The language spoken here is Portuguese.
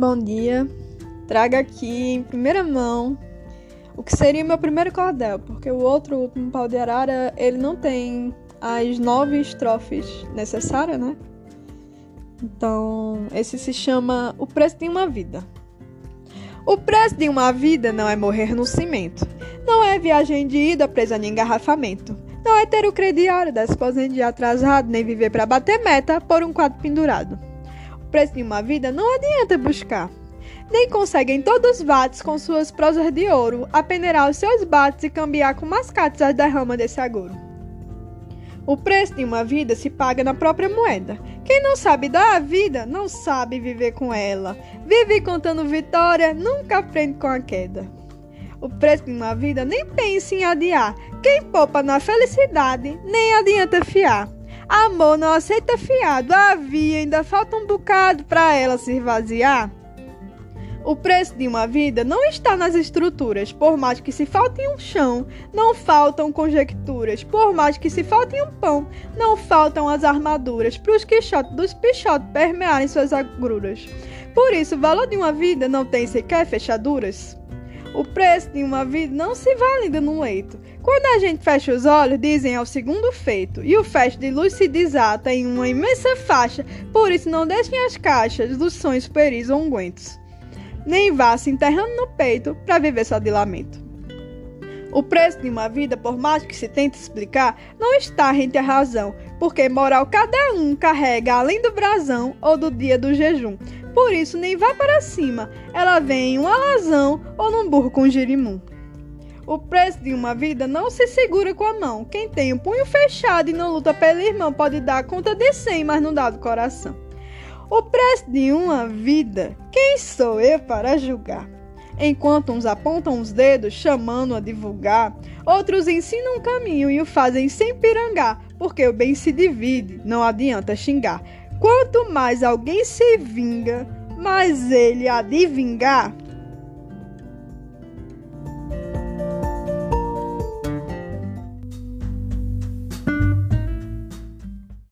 bom dia. Trago aqui em primeira mão o que seria meu primeiro cordel, porque o outro, o Último Pau de Arara, ele não tem as 9 estrofes necessárias, né? Então, esse se chama O Preço de uma Vida. O preço de uma vida não é morrer no cimento, não é viagem de ida presa em engarrafamento, não é ter o crediário da esposa em dia atrasado, nem viver para bater meta por um quadro pendurado. O preço de uma vida não adianta buscar, nem conseguem todos os vates com suas prosas de ouro apeneirar os seus bates e cambiar com mascates as derramas desse agouro. O preço de uma vida se paga na própria moeda. Quem não sabe dar a vida, não sabe viver com ela. Vive contando vitória, nunca aprende com a queda. O preço de uma vida nem pensa em adiar. Quem poupa na felicidade, nem adianta fiar. Amor não aceita fiado, havia ainda falta um bocado pra ela se esvaziar. O preço de uma vida não está nas estruturas, por mais que se falte um chão, não faltam conjecturas, por mais que se falte um pão, não faltam as armaduras, para os quixotes dos pichotes permearem suas agruras. Por isso, o valor de uma vida não tem sequer fechaduras. O preço de uma vida não se valida num leito. Quando a gente fecha os olhos, dizem ao segundo feito, e o fecho de luz se desata em uma imensa faixa, por isso não deixem as caixas dos sonhos pueris ou ungüentos. Nem vá se enterrando no peito para viver só de lamento. O preço de uma vida, por mais que se tente explicar, não está rente à razão, porque moral cada um carrega além do brasão ou do dia do jejum. Por isso, nem vá para cima, ela vem em um alazão ou num burro com girimum. O preço de uma vida não se segura com a mão. Quem tem o punho fechado e não luta pelo irmão pode dar conta de 100, mas não dá do coração. O preço de uma vida, quem sou eu para julgar? Enquanto uns apontam os dedos, chamando a divulgar, outros ensinam um caminho e o fazem sem pirangar, porque o bem se divide, não adianta xingar. Quanto mais alguém se vinga, mais ele há de vingar.